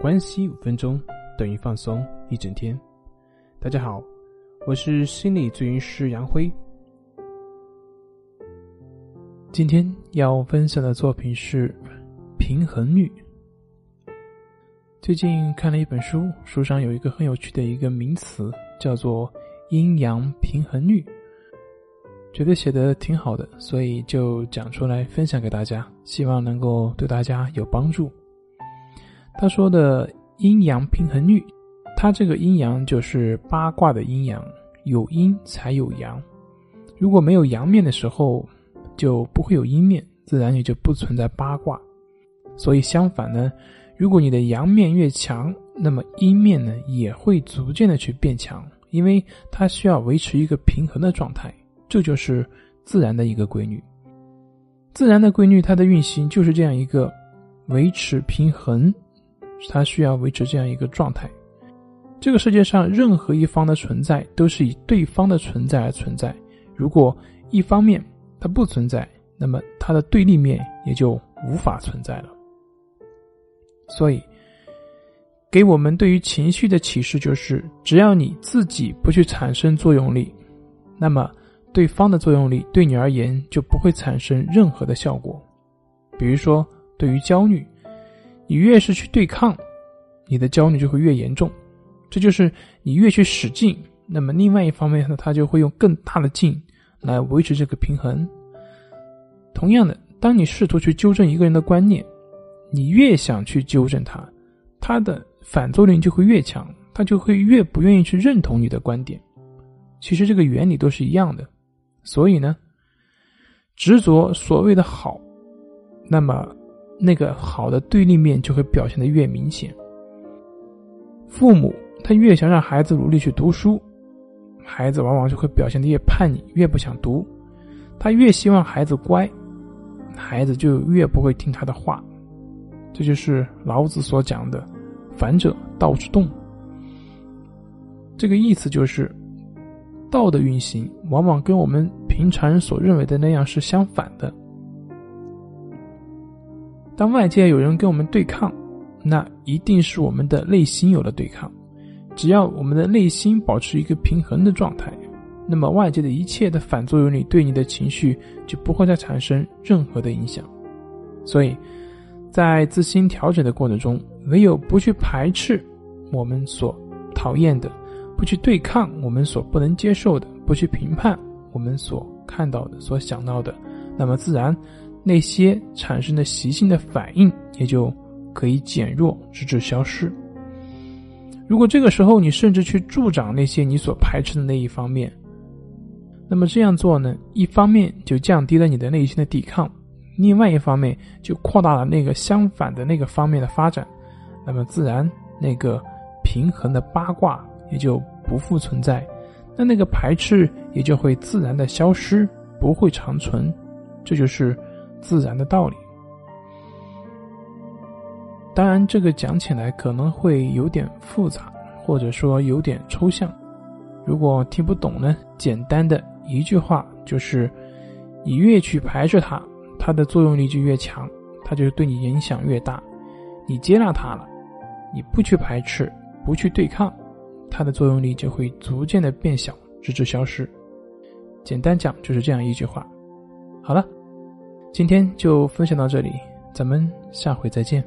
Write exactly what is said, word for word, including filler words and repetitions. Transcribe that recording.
关系五分钟等于放松一整天。大家好，我是心理咨询师杨辉。今天要分享的作品是平衡律。最近看了一本书，书上有一个很有趣的一个名词，叫做阴阳平衡律，觉得写得挺好的，所以就讲出来分享给大家，希望能够对大家有帮助。他说的阴阳平衡律，他这个阴阳就是八卦的阴阳，有阴才有阳，如果没有阳面的时候就不会有阴面，自然也就不存在八卦。所以相反呢，如果你的阳面越强，那么阴面呢也会逐渐的去变强，因为它需要维持一个平衡的状态，这就是自然的一个规律。自然的规律它的运行就是这样一个维持平衡，它需要维持这样一个状态。这个世界上任何一方的存在都是以对方的存在而存在，如果一方面它不存在，那么它的对立面也就无法存在了。所以给我们对于情绪的启示就是，只要你自己不去产生作用力，那么对方的作用力对你而言就不会产生任何的效果。比如说对于焦虑，你越是去对抗，你的焦虑就会越严重，这就是你越去使劲，那么另外一方面呢，它就会用更大的劲来维持这个平衡。同样的，当你试图去纠正一个人的观念，你越想去纠正他，他的反作用就会越强，他就会越不愿意去认同你的观点。其实这个原理都是一样的。所以呢，执着所谓的好，那么那个好的对立面就会表现得越明显。父母他越想让孩子努力去读书，孩子往往就会表现得越叛逆，越不想读。他越希望孩子乖，孩子就越不会听他的话。这就是老子所讲的反者道之动，这个意思就是道的运行往往跟我们平常人所认为的那样是相反的。当外界有人跟我们对抗，那一定是我们的内心有了对抗。只要我们的内心保持一个平衡的状态，那么外界的一切的反作用力对你的情绪就不会再产生任何的影响。所以在自心调整的过程中，唯有不去排斥我们所讨厌的，不去对抗我们所不能接受的，不去评判我们所看到的，所想到的，那么自然那些产生的习性的反应也就可以减弱，直至消失。如果这个时候你甚至去助长那些你所排斥的那一方面，那么这样做呢，一方面就降低了你的内心的抵抗，另外一方面就扩大了那个相反的那个方面的发展，那么自然那个平衡的八卦也就不复存在，那那个排斥也就会自然的消失，不会长存。这就是自然的道理。当然这个讲起来可能会有点复杂，或者说有点抽象，如果听不懂呢，简单的一句话就是，你越去排斥它，它的作用力就越强，它就对你影响越大。你接纳它了，你不去排斥，不去对抗，它的作用力就会逐渐的变小，直至消失。简单讲就是这样一句话。好了，今天就分享到这里，咱们下回再见。